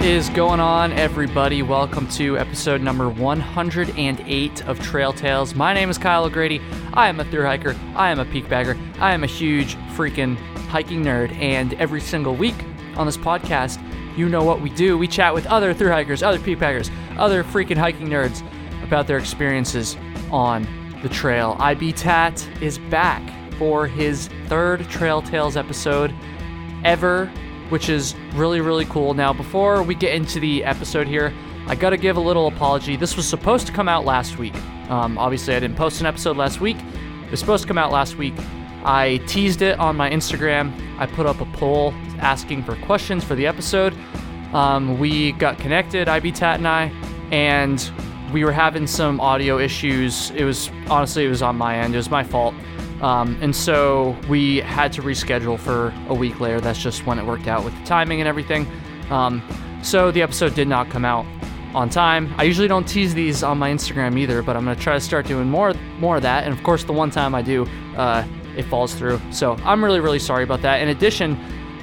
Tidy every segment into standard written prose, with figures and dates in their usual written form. What is going on, everybody? Welcome to episode number 108 of Trail Tales. My name is Kyle O'Grady. I am a thru hiker. I am a peak bagger. I am a huge freaking hiking nerd. And every single week on this podcast, you know what we do. We chat with other thru hikers, other peak baggers, other freaking hiking nerds about their experiences on the trail. IBTAT is back for his third Trail Tales episode ever, which is really, really cool. Now, before we get into the episode here, I gotta give a little apology. This was supposed to come out last week. Obviously, I didn't post an episode last week. It was supposed to come out last week. I teased it on my Instagram. I put up a poll asking for questions for the episode. We got connected, IBTAT and I, and we were having some audio issues. It was on my end. It was my fault. And so we had to reschedule for a week later. That's just when it worked out with the timing and everything. So the episode did not come out on time. I usually don't tease these on my Instagram either, but I'm going to try to start doing more of that. And of course, the one time I do, it falls through. So I'm really, really sorry about that. In addition,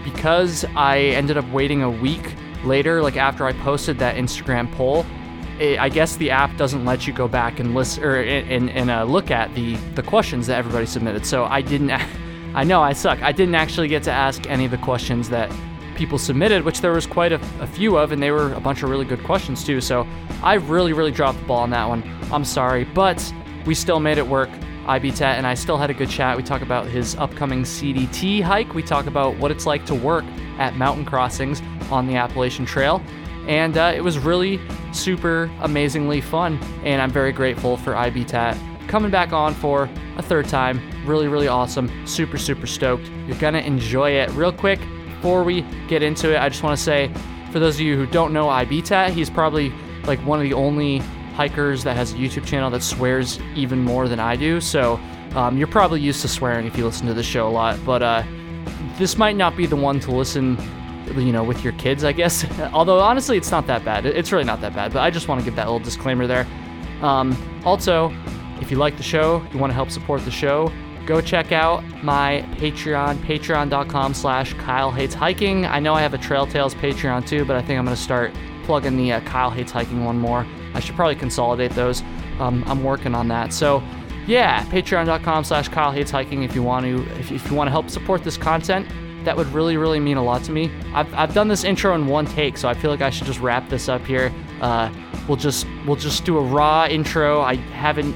because I ended up waiting a week later, like after I posted that Instagram poll, I guess the app doesn't let you go back and listen or look at the questions that everybody submitted. So I know I suck. I didn't actually get to ask any of the questions that people submitted, which there was quite a few of, and they were a bunch of really good questions too. So I really, really dropped the ball on that one. I'm sorry, but we still made it work. IBTAT and I still had a good chat. We talk about his upcoming CDT hike. We talk about what it's like to work at mountain crossings on the Appalachian Trail. And it was really super amazingly fun, and I'm very grateful for IBTAT coming back on for a third time. Really, really awesome. Super, super stoked. You're going to enjoy it. Real quick, before we get into it, I just want to say, for those of you who don't know IBTAT, he's probably like one of the only hikers that has a YouTube channel that swears even more than I do. So you're probably used to swearing if you listen to the show a lot, but this might not be the one to listen with your kids, I guess. Although, honestly, it's not that bad. It's really not that bad, but I just want to give that little disclaimer there. Also, if you like the show, you want to help support the show, go check out my Patreon, patreon.com/KyleHatesHiking. I know I have a Trail Tales Patreon too, but I think I'm going to start plugging the Kyle Hates Hiking one more. I should probably consolidate those. I'm working on that. So, yeah, patreon.com/KyleHatesHiking if you want to help support this content. That would really, really mean a lot to me. I've done this intro in one take, so I feel like I should just wrap this up here. We'll just do a raw intro. I haven't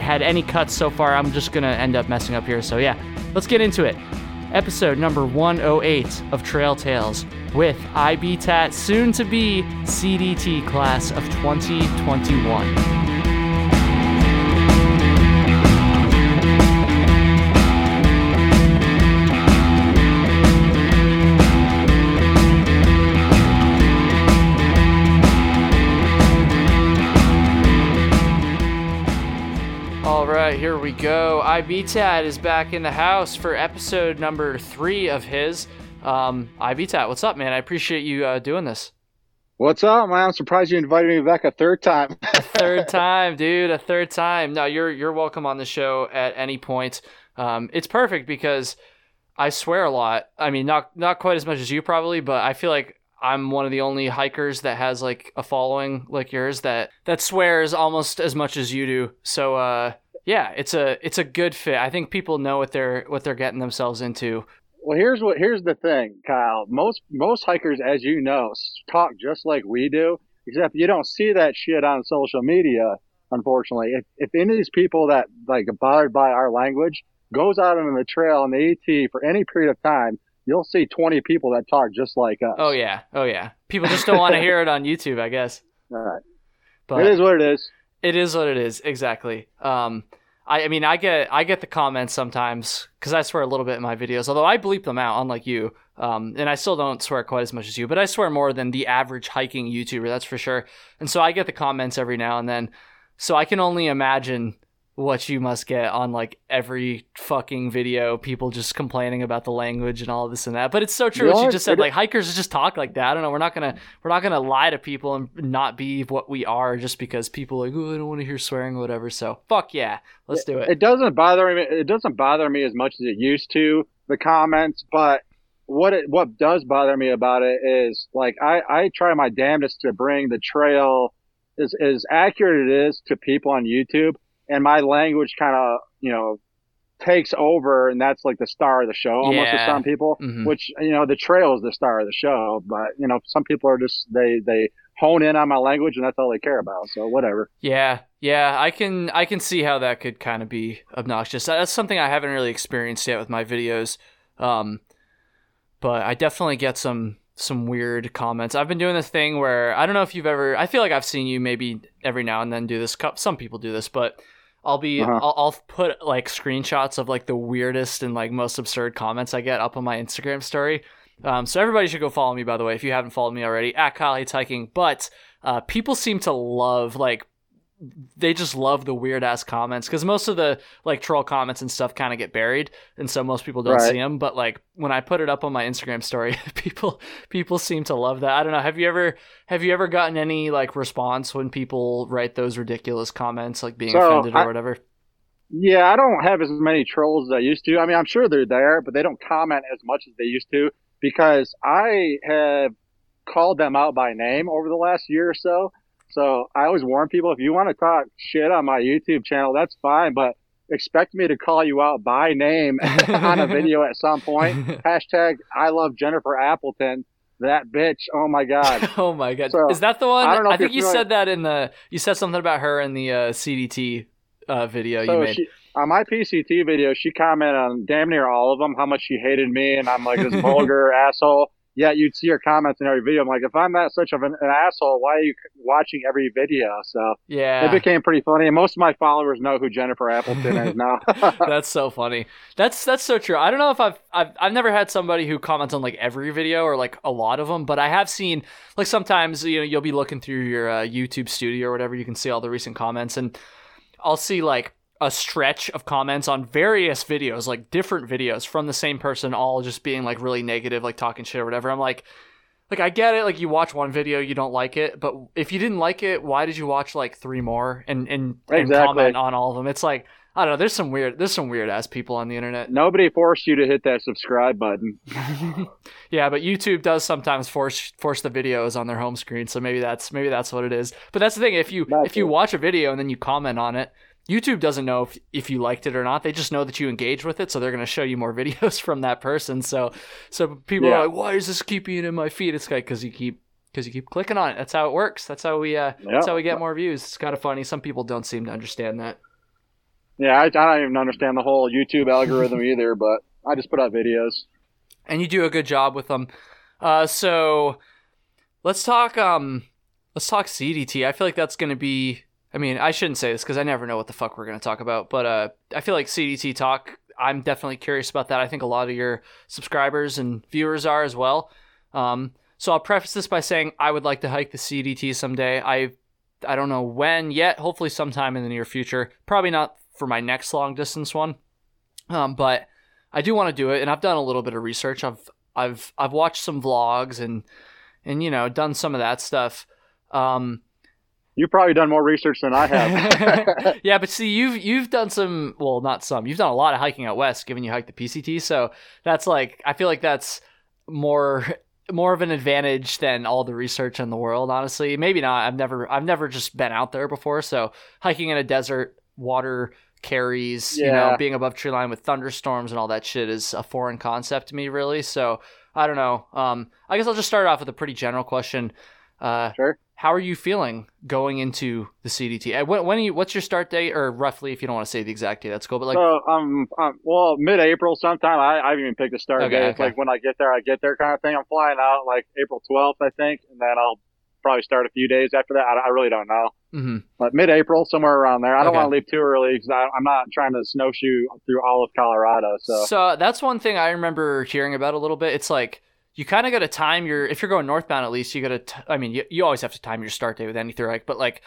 had any cuts so far. I'm just gonna end up messing up here. So yeah, let's get into it. Episode number 108 of Trail Tales with IBTAT, soon to be CDT class of 2021. Here we go. IBTAT is back in the house for episode number 3 of his. IBTAT, what's up, man? I appreciate you doing this. What's up, man? I'm surprised you invited me back a third time. A third time, dude. A third time. No, you're welcome on the show at any point. It's perfect because I swear a lot. I mean, not quite as much as you probably, but I feel like I'm one of the only hikers that has like a following like yours that swears almost as much as you do. So, yeah, it's a good fit. I think people know what they're getting themselves into. Well, here's the thing, Kyle. Most hikers, as you know, talk just like we do, except you don't see that shit on social media, unfortunately. If any of these people that like are bothered by our language goes out on the trail in the ET for any period of time, you'll see 20 people that talk just like us. Oh yeah. People just don't want to hear it on YouTube, I guess. All right, but it is what it is. It is what it is, exactly. I mean, I get the comments sometimes because I swear a little bit in my videos, although I bleep them out, unlike you. And I still don't swear quite as much as you, but I swear more than the average hiking YouTuber, that's for sure. And so I get the comments every now and then. So I can only imagine what you must get on like every fucking video, people just complaining about the language and all this and that. But it's so true what you just said. Like hikers just talk like that. I don't know. We're not gonna lie to people and not be what we are just because people are like, oh, I don't want to hear swearing or whatever. So fuck yeah, let's do it. It doesn't bother me. It doesn't bother me as much as it used to, the comments. But what does bother me about it is, like, I try my damnedest to bring the trail as accurate it is to people on YouTube, and my language kind of, you know, takes over, and that's like the star of the show almost with some people, which, you know, the trail is the star of the show, but, you know, some people are just, they hone in on my language and that's all they care about. So whatever. Yeah. I can see how that could kind of be obnoxious. That's something I haven't really experienced yet with my videos. But I definitely get some weird comments. I've been doing this thing where I don't know if you've ever, I feel like I've seen you maybe every now and then do this. Some people do this, but I'll be, I'll put like screenshots of like the weirdest and like most absurd comments I get up on my Instagram story. So everybody should go follow me, by the way, if you haven't followed me already, at Kyle Hates Hiking. But people seem to love, like, they just love the weird ass comments, because most of the like troll comments and stuff kind of get buried, and so most people don't see them. But like when I put it up on my Instagram story, people seem to love that. I don't know. Have you ever gotten any like response when people write those ridiculous comments, like being offended or whatever? Yeah, I don't have as many trolls as I used to. I mean, I'm sure they're there, but they don't comment as much as they used to, because I have called them out by name over the last year or so. So I always warn people, if you want to talk shit on my YouTube channel, that's fine, but expect me to call you out by name on a video at some point. Hashtag I love Jennifer Appleton. That bitch. Oh my God. So, is that the one? I don't know. I think you said that you said something about her in the CDT video you made. On my PCT video, she commented on damn near all of them, how much she hated me. And I'm like, this vulgar asshole. Yeah, you'd see her comments in every video. I'm like, if I'm that such of an asshole, why are you watching every video? So yeah, it became pretty funny. And most of my followers know who Jennifer Appleton is now. That's so funny. That's so true. I don't know if I've never had somebody who comments on like every video or like a lot of them, but I have seen like sometimes, you know, you'll be looking through your YouTube studio or whatever. You can see all the recent comments, and I'll see like a stretch of comments on various videos, like different videos from the same person, all just being like really negative, like talking shit or whatever. I'm like, I get it. Like, you watch one video, you don't like it, but if you didn't like it, why did you watch like three more and comment on all of them? It's like, I don't know. There's some weird ass people on the internet. Nobody forced you to hit that subscribe button. Yeah. But YouTube does sometimes force the videos on their home screen. So maybe that's what it is. But that's the thing. If you watch a video and then you comment on it, YouTube doesn't know if you liked it or not. They just know that you engaged with it, so they're going to show you more videos from that person. So people are like, "Why is this keep being in my feed?" It's like because you keep clicking on it. That's how it works. That's how we get more views. It's kind of funny. Some people don't seem to understand that. Yeah, I don't even understand the whole YouTube algorithm either. But I just put out videos, and you do a good job with them. So let's talk CDT. I feel like that's going to be. I mean, I shouldn't say this because I never know what the fuck we're going to talk about, but I feel like CDT talk, I'm definitely curious about that. I think a lot of your subscribers and viewers are as well. So I'll preface this by saying I would like to hike the CDT someday. I don't know when yet, hopefully sometime in the near future. Probably not for my next long distance one, but I do want to do it, and I've done a little bit of research. I've watched some vlogs and you know, done some of that stuff. You've probably done more research than I have. Yeah, but see, you've done some, well, not some. You've done a lot of hiking out west, given you hiked the PCT. So that's like, I feel like that's more of an advantage than all the research in the world, honestly. Maybe not. I've never just been out there before. So hiking in a desert, water carries, you know, being above tree line with thunderstorms and all that shit is a foreign concept to me, really. So I don't know. I guess I'll just start off with a pretty general question. Sure. How are you feeling going into the CDT? What's your start date, or roughly, if you don't want to say the exact date, that's cool. But like, so, well, mid-April sometime. I haven't even picked a start date. It's like when I get there kind of thing. I'm flying out like April 12th, I think, and then I'll probably start a few days after that. I really don't know. Mm-hmm. But mid-April, somewhere around there. I don't want to leave too early because I'm not trying to snowshoe through all of Colorado. So that's one thing I remember hearing about a little bit. It's like, you kind of got to time if you're going northbound, at least you got to, I mean, you always have to time your start date with any through hike, but like,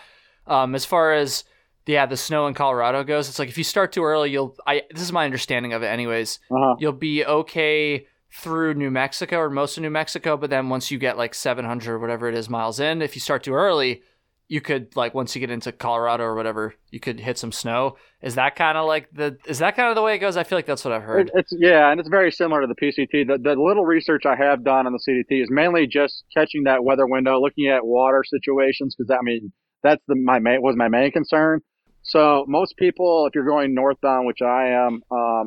as far as, the snow in Colorado goes, it's like, if you start too early, this is my understanding of it anyways, you'll be okay through New Mexico or most of New Mexico. But then once you get like 700 or whatever it is miles in, if you start too early, you could, like, once you get into Colorado or whatever, you could hit some snow. Is that kind of like the, is that kind of the way it goes? I feel like that's what I've heard. It's, yeah, and it's very similar to the PCT. The little research I have done on the CDT is mainly just catching that weather window, looking at water situations, because, I mean, that's my main concern. So most people, if you're going northbound, which I am,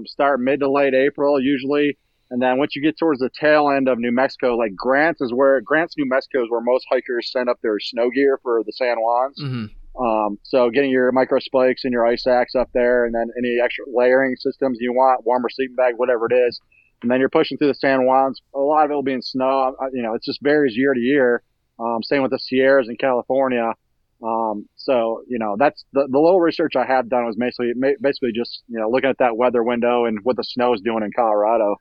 start mid to late April usually. And then once you get towards the tail end of New Mexico, like Grants, New Mexico is where most hikers send up their snow gear for the San Juans. Mm-hmm. So getting your micro spikes and your ice axe up there, and then any extra layering systems you want, warmer sleeping bag, whatever it is. And then you're pushing through the San Juans. A lot of it will be in snow. You know, it just varies year to year. Same with the Sierras in California. So, you know, that's the little research I have done was basically just, you know, looking at that weather window and what the snow is doing in Colorado.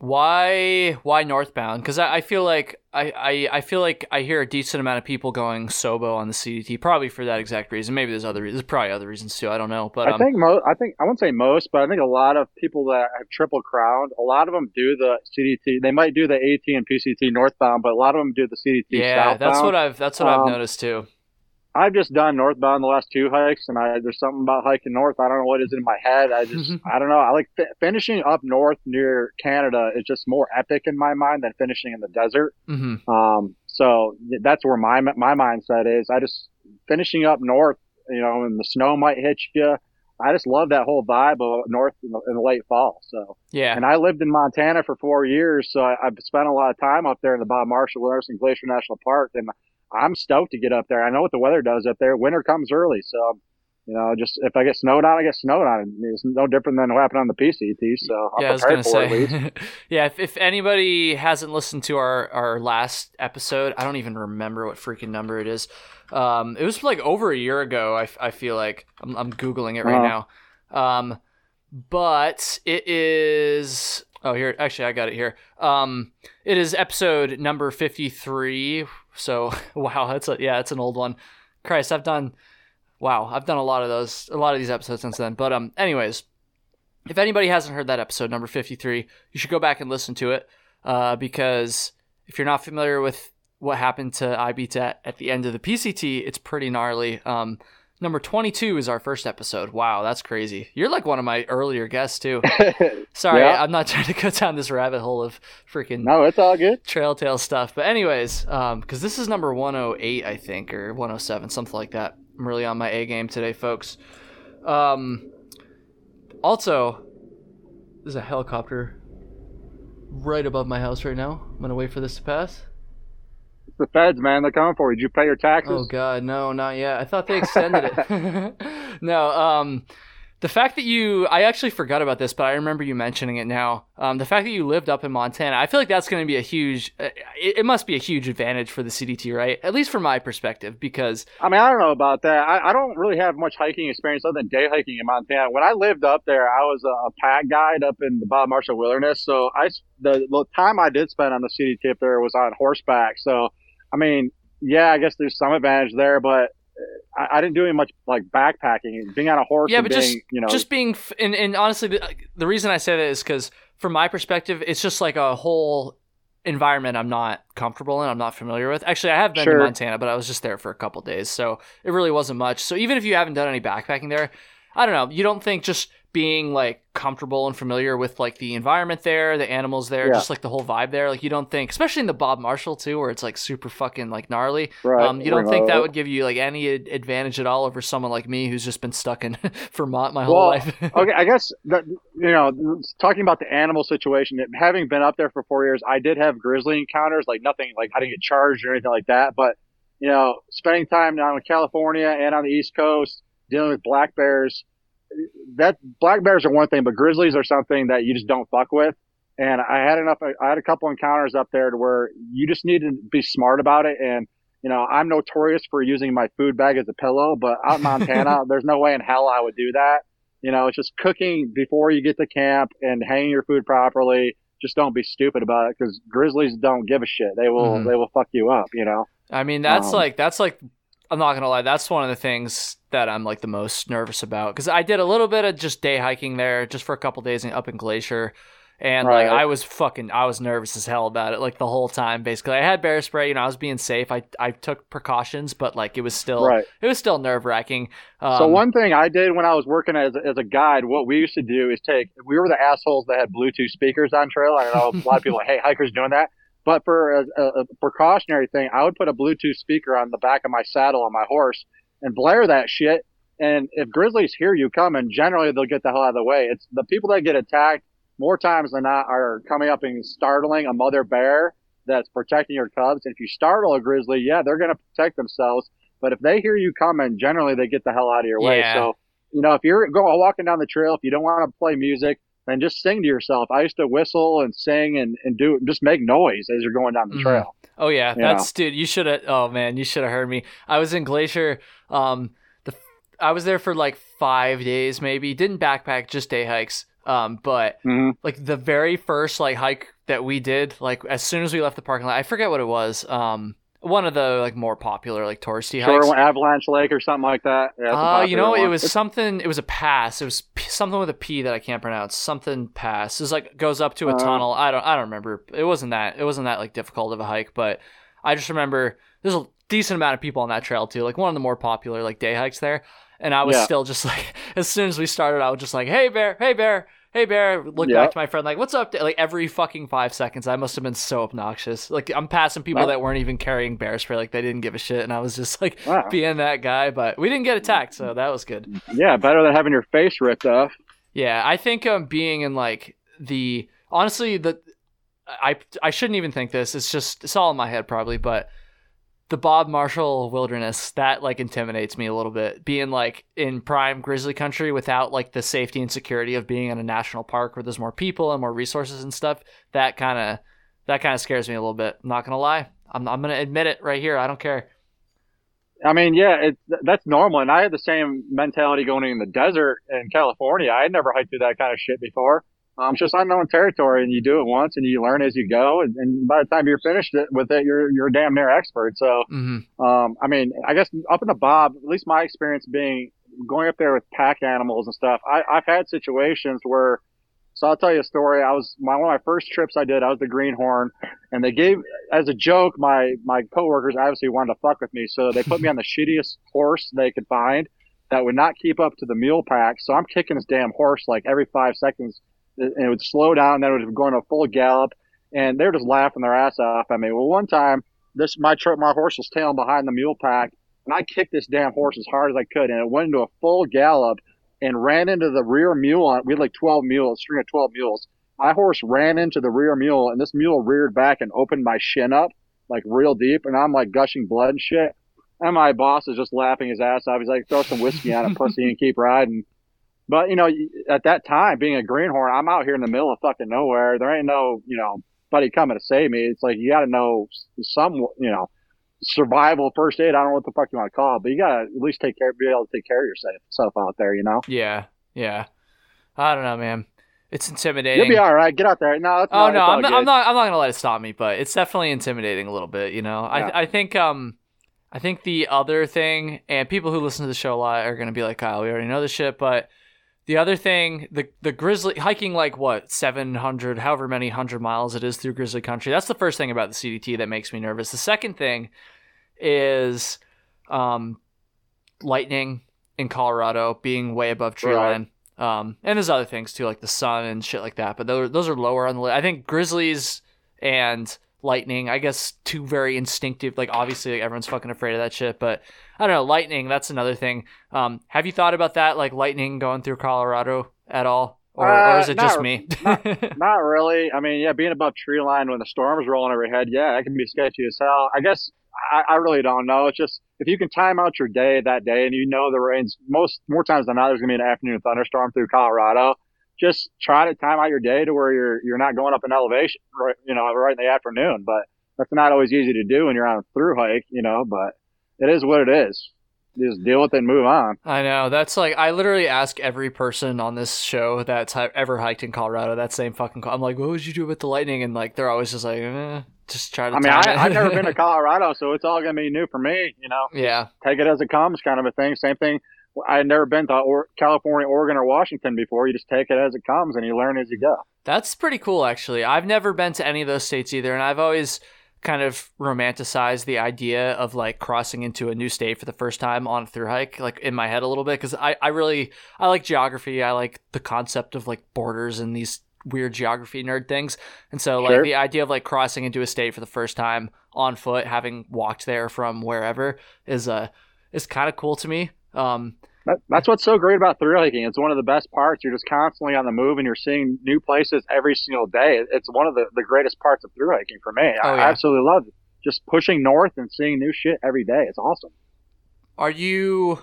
Why northbound? Because I feel like I feel like I hear a decent amount of people going Sobo on the CDT, probably for that exact reason. Maybe there's other reasons, probably other reasons too. I don't know, but I think I wouldn't say most, but I think a lot of people that have triple crowned, a lot of them do the CDT. They might do the AT and PCT northbound, but a lot of them do the CDT southbound. Yeah, that's what I've noticed too. I've just done northbound the last two hikes, and there's something about hiking north. I don't know what is in my head. I don't know. I like finishing up north near Canada is just more epic in my mind than finishing in the desert. Mm-hmm. So that's where my mindset is. I just finishing up north, you know, and the snow might hit you. I just love that whole vibe of north in the late fall. So yeah, and I lived in Montana for 4 years, so I've spent a lot of time up there in the Bob Marshall Wilderness and Glacier National Park, and I'm stoked to get up there. I know what the weather does up there. Winter comes early. So, you know, just if I get snowed on, I get snowed on. It's no different than what happened on the PCT. So I'm prepared for it, at least. Yeah, if anybody hasn't listened to our last episode, I don't even remember what freaking number it is. It was like over a year ago, I feel like. I'm Googling it right now. But it is... Oh, here. Actually, I got it here. It is episode number 53. So, wow, that's an old one. Christ, I've done a lot of these episodes since then. But anyways, if anybody hasn't heard that episode number 53, you should go back and listen to it, because if you're not familiar with what happened to IBTAT at the end of the PCT, it's pretty gnarly. Number 22 is our first episode. Wow, that's crazy. You're like one of my earlier guests, too. Sorry, yeah. I'm not trying to go down this rabbit hole of freaking... No, it's all good. Trail Tales stuff. But anyways, because this is number 108, I think, or 107, something like that. I'm really on my A game today, folks. Also, there's a helicopter right above my house right now. I'm going to wait for this to pass. The feds, man, they're coming for you. Did you pay your taxes? Oh God, no, not yet. I thought they extended it. No, the fact that I actually forgot about this, but I remember you mentioning it now. The fact that you lived up in Montana, I feel like that's going to be a huge. It must be a huge advantage for the CDT, right? At least from my perspective, because I mean, I don't know about that. I don't really have much hiking experience other than day hiking in Montana. When I lived up there, I was a pack guide up in the Bob Marshall Wilderness, so the time I did spend on the CDT up there was on horseback, so. I mean, yeah, I guess there's some advantage there, but I didn't do any much like backpacking, being on a horse. Yeah, but and honestly, the reason I say that is because from my perspective, it's just like a whole environment I'm not comfortable in, I'm not familiar with. Actually, I have been to Montana, but I was just there for a couple of days, so it really wasn't much. So even if you haven't done any backpacking there, I don't know. You don't think just being like comfortable and familiar with like the environment there, the animals there, just like the whole vibe there. Like you don't think, especially in the Bob Marshall too, where it's like super fucking like gnarly. Right. You don't think that would give you like any advantage at all over someone like me who's just been stuck in Vermont my whole life. Okay, I guess that, you know, talking about the animal situation, having been up there for 4 years, I did have grizzly encounters, like nothing, like I didn't get charged or anything like that. But you know, spending time down in California and on the East Coast dealing with black bears. Black bears are one thing, but grizzlies are something that you just don't fuck with. And I had a couple encounters up there to where you just need to be smart about it. And, you know, I'm notorious for using my food bag as a pillow, but out in Montana, there's no way in hell I would do that. You know, it's just cooking before you get to camp and hanging your food properly. Just don't be stupid about it because grizzlies don't give a shit. They will, they will fuck you up, you know? I mean, that's like, I'm not going to lie. That's one of the things that I'm like the most nervous about because I did a little bit of just day hiking there just for a couple days up in Glacier. And right. like I was nervous as hell about it, like the whole time. Basically, I had bear spray. You know, I was being safe. I took precautions, but like it was still nerve wracking. So one thing I did when I was working as a guide, what we used to do is we were the assholes that had Bluetooth speakers on trail. I know a lot of people are like, hey, hikers doing that. But for a precautionary thing, I would put a Bluetooth speaker on the back of my saddle on my horse and blare that shit. And if grizzlies hear you coming, generally they'll get the hell out of the way. It's the people that get attacked more times than not are coming up and startling a mother bear that's protecting your cubs. And if you startle a grizzly, yeah, they're going to protect themselves. But if they hear you coming, generally they get the hell out of your way. So, you know, if you're going walking down the trail, if you don't want to play music, then just sing to yourself. I used to whistle and sing and do just make noise as you're going down the trail. Oh yeah, dude. You should have. Oh man, you should have heard me. I was in Glacier. I was there for like 5 days, maybe. Didn't backpack, just day hikes. But like the very first like hike that we did, like as soon as we left the parking lot, I forget what it was. One of the like more popular like touristy hikes, Avalanche Lake or something like that. Yeah, you know, one. It was something. It was a pass. It was something with a P that I can't pronounce. Something pass. It was like goes up to a tunnel. I don't remember. It wasn't that like difficult of a hike, but I just remember there's a decent amount of people on that trail too. Like one of the more popular like day hikes there, and I was still just like, as soon as we started, I was just like, hey bear, hey bear. Hey bear, look back to my friend like, what's up? Like every fucking 5 seconds, I must have been so obnoxious. Like I'm passing people that weren't even carrying bear spray, like they didn't give a shit, and I was just like being that guy. But we didn't get attacked, so that was good. Yeah, better than having your face ripped off. Yeah, I think being in like the honestly the I shouldn't even think this. It's all in my head probably, but the Bob Marshall Wilderness, that like intimidates me a little bit. Being like in prime grizzly country without like the safety and security of being in a national park where there's more people and more resources and stuff, that kind of scares me a little bit. I'm not gonna lie, I'm gonna admit it right here. I don't care. I mean, yeah, that's normal, and I had the same mentality going in the desert in California. I had never hiked through that kind of shit before. It's just unknown territory, and you do it once, and you learn as you go, and by the time you're finished with it, you're damn near expert. So, I mean, I guess up in the Bob, at least my experience being going up there with pack animals and stuff, I've had situations where. So I'll tell you a story. One of my first trips I did, I was the greenhorn, and they gave as a joke. My coworkers obviously wanted to fuck with me, so they put me on the shittiest horse they could find that would not keep up to the mule pack. So I'm kicking this damn horse like every 5 seconds. And it would slow down, and then it would go into a full gallop, and they're just laughing their ass off at me. Well, one time, my horse was tailing behind the mule pack, and I kicked this damn horse as hard as I could, and it went into a full gallop and ran into the rear mule. We had like 12 mules, string of 12 mules. My horse ran into the rear mule, and this mule reared back and opened my shin up like real deep, and I'm like gushing blood and shit. And my boss is just laughing his ass off. He's like, throw some whiskey on it, pussy, and keep riding. But, you know, at that time, being a greenhorn, I'm out here in the middle of fucking nowhere. There ain't no, you know, buddy coming to save me. It's like you got to know some, you know, survival first aid. I don't know what the fuck you want to call it, but you got to at least be able to take care of yourself out there, you know? Yeah, yeah. I don't know, man. It's intimidating. You'll be all right. Get out there. No, it's not. Oh, no, I'm not going to let it stop me, but it's definitely intimidating a little bit, you know? Yeah. I think the other thing, and people who listen to the show a lot are going to be like, Kyle, we already know this shit, but... The other thing, the grizzly hiking, like what, 700, however many hundred miles it is through grizzly country. That's the first thing about the CDT that makes me nervous. The second thing is lightning in Colorado being way above tree line. And there's other things too, like the sun and shit like that. But those are lower on the list. I think grizzlies and lightning, I guess, two very instinctive. Like obviously, like, everyone's fucking afraid of that shit, but. I don't know, lightning, that's another thing. Have you thought about that, like lightning going through Colorado at all? Or is it just me? Not really. I mean, yeah, being above tree line when the storm's rolling overhead, yeah, that can be sketchy as hell. I guess I really don't know. It's just if you can time out your day that day and you know the rains, more times than not, there's going to be an afternoon thunderstorm through Colorado. Just try to time out your day to where you're not going up in elevation, right, you know, right in the afternoon. But that's not always easy to do when you're on a through hike, you know, but... It is what it is. You just deal with it and move on. I know. That's like, I literally ask every person on this show that's ever hiked in Colorado that same fucking call. I'm like, what would you do with the lightning? And like, they're always just like, just try to. I mean, I've never been to Colorado, so it's all going to be new for me, you know? Yeah. Take it as it comes kind of a thing. Same thing. I had never been to California, Oregon, or Washington before. You just take it as it comes and you learn as you go. That's pretty cool, actually. I've never been to any of those states either, and I've always kind of romanticized the idea of like crossing into a new state for the first time on a thru hike, like in my head a little bit, because I like geography. I like the concept of like borders and these weird geography nerd things. And so like the idea of like crossing into a state for the first time on foot, having walked there from wherever, is kind of cool to me. That's what's so great about thru hiking. It's one of the best parts. You're just constantly on the move and you're seeing new places every single day. It's one of the greatest parts of thru hiking for me. I absolutely love it. Just pushing north and seeing new shit every day. It's awesome. Are you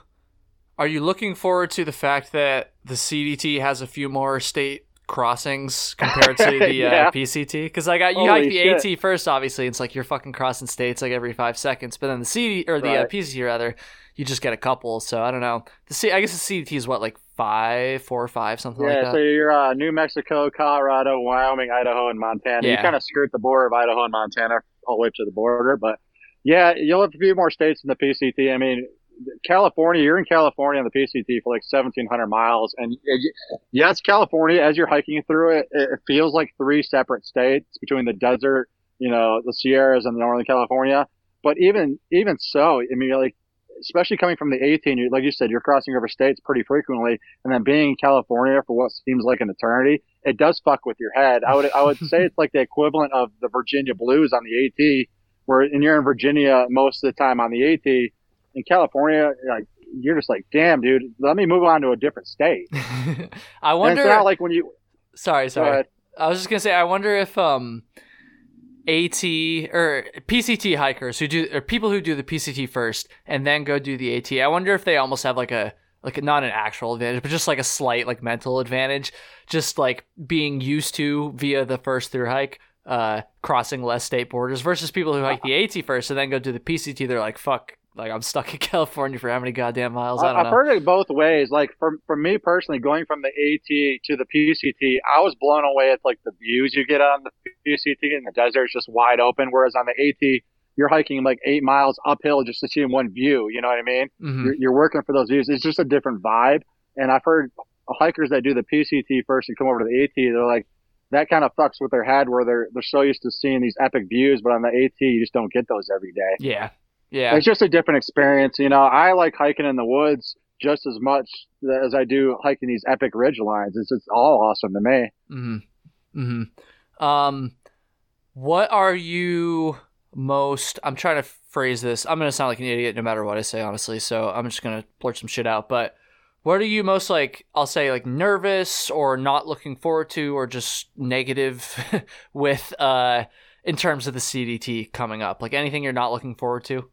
looking forward to the fact that the CDT has a few more state crossings compared to the PCT? Because you hike the AT first, obviously. It's like you're fucking crossing states like every 5 seconds, but then the PCT rather, you just get a couple. So I don't know. I guess the CDT is what, like 4 or 5, something like that. Yeah, so you're New Mexico, Colorado, Wyoming, Idaho, and Montana. Yeah. You kind of skirt the border of Idaho and Montana all the way to the border, but yeah, you'll have a few more states in the PCT. I mean, California, you're in California on the PCT for like 1,700 miles, and yes, California, as you're hiking through it, it feels like 3 separate states between the desert, you know, the Sierras and Northern California. But even so, I mean, like, especially coming from the AT, like you said, you're crossing over states pretty frequently, and then being in California for what seems like an eternity, it does fuck with your head. I would say it's like the equivalent of the Virginia blues on the AT, and you're in Virginia most of the time on the AT. In California, like, you're just like, damn, dude, let me move on to a different state. I wonder. And it's not like when you. Sorry. I was just gonna say, I wonder if AT or PCT hikers people who do the PCT first and then go do the AT, I wonder if they almost have like a not an actual advantage, but just like a slight like mental advantage, just like being used to via the first through hike. Crossing less state borders versus people who hike the AT first and then go do the PCT. They're like, fuck. Like, I'm stuck in California for how many goddamn miles? I don't know. I've heard it both ways. Like, for me personally, going from the AT to the PCT, I was blown away at, like, the views you get on the PCT, and the desert's just wide open, whereas on the AT, you're hiking, like, 8 miles uphill just to see one view, you know what I mean? Mm-hmm. You're working for those views. It's just a different vibe, and I've heard hikers that do the PCT first and come over to the AT, they're like, that kind of fucks with their head where they're so used to seeing these epic views, but on the AT, you just don't get those every day. Yeah. Yeah, it's just a different experience. You know, I like hiking in the woods just as much as I do hiking these epic ridge lines. It's just all awesome to me. Mm-hmm. Mm-hmm. What are you most? I'm trying to phrase this. I'm gonna sound like an idiot no matter what I say, honestly. So I'm just gonna blurt some shit out. But what are you most like? I'll say like nervous or not looking forward to, or just negative with in terms of the CDT coming up. Like anything you're not looking forward to?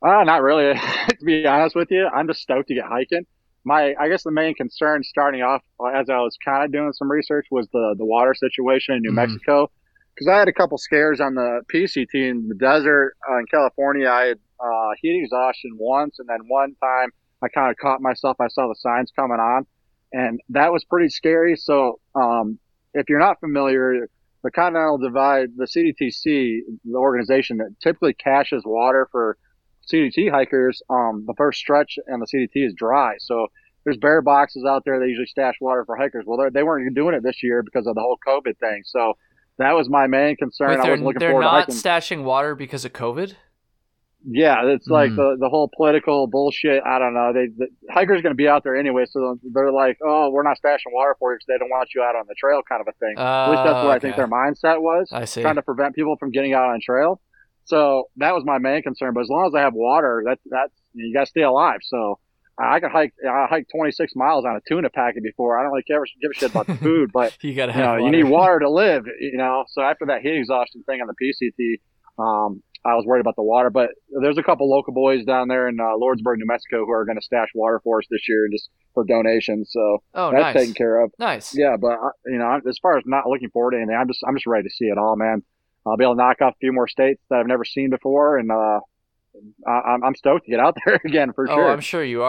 Not really. To be honest with you, I'm just stoked to get hiking. I guess the main concern starting off, as I was kind of doing some research, was the water situation in New Mexico. Because I had a couple scares on the PCT in the desert in California. I had heat exhaustion once, and then one time I kind of caught myself. I saw the signs coming on, and that was pretty scary. So if you're not familiar, the Continental Divide, the CDTC, the organization that typically caches water for CDT hikers, the first stretch and the CDT is dry. So there's bear boxes out there. They usually stash water for hikers. Well, they weren't doing it this year because of the whole COVID thing. So that was my main concern. Wait, I was looking forward to hiking. They're not stashing water because of COVID? Yeah, it's like the whole political bullshit. I don't know. The hikers are going to be out there anyway, so they're like, oh, we're not stashing water for you because they don't want you out on the trail kind of a thing. At least that's what I think their mindset was. I see. Trying to prevent people from getting out on trail. So that was my main concern. But as long as I have water, that's you got to stay alive. So I hiked 26 miles on a tuna packet before. I don't really give a shit about the food, but you need water to live. You know. So after that heat exhaustion thing on the PCT, I was worried about the water, but there's a couple local boys down there in Lordsburg, New Mexico, who are going to stash water for us this year and just for donations. So that's nice. Taken care of. Nice. Yeah, but you know, as far as not looking forward to anything, I'm just ready to see it all, man. I'll be able to knock off a few more states that I've never seen before, and I'm stoked to get out there again for sure. Oh, I'm sure you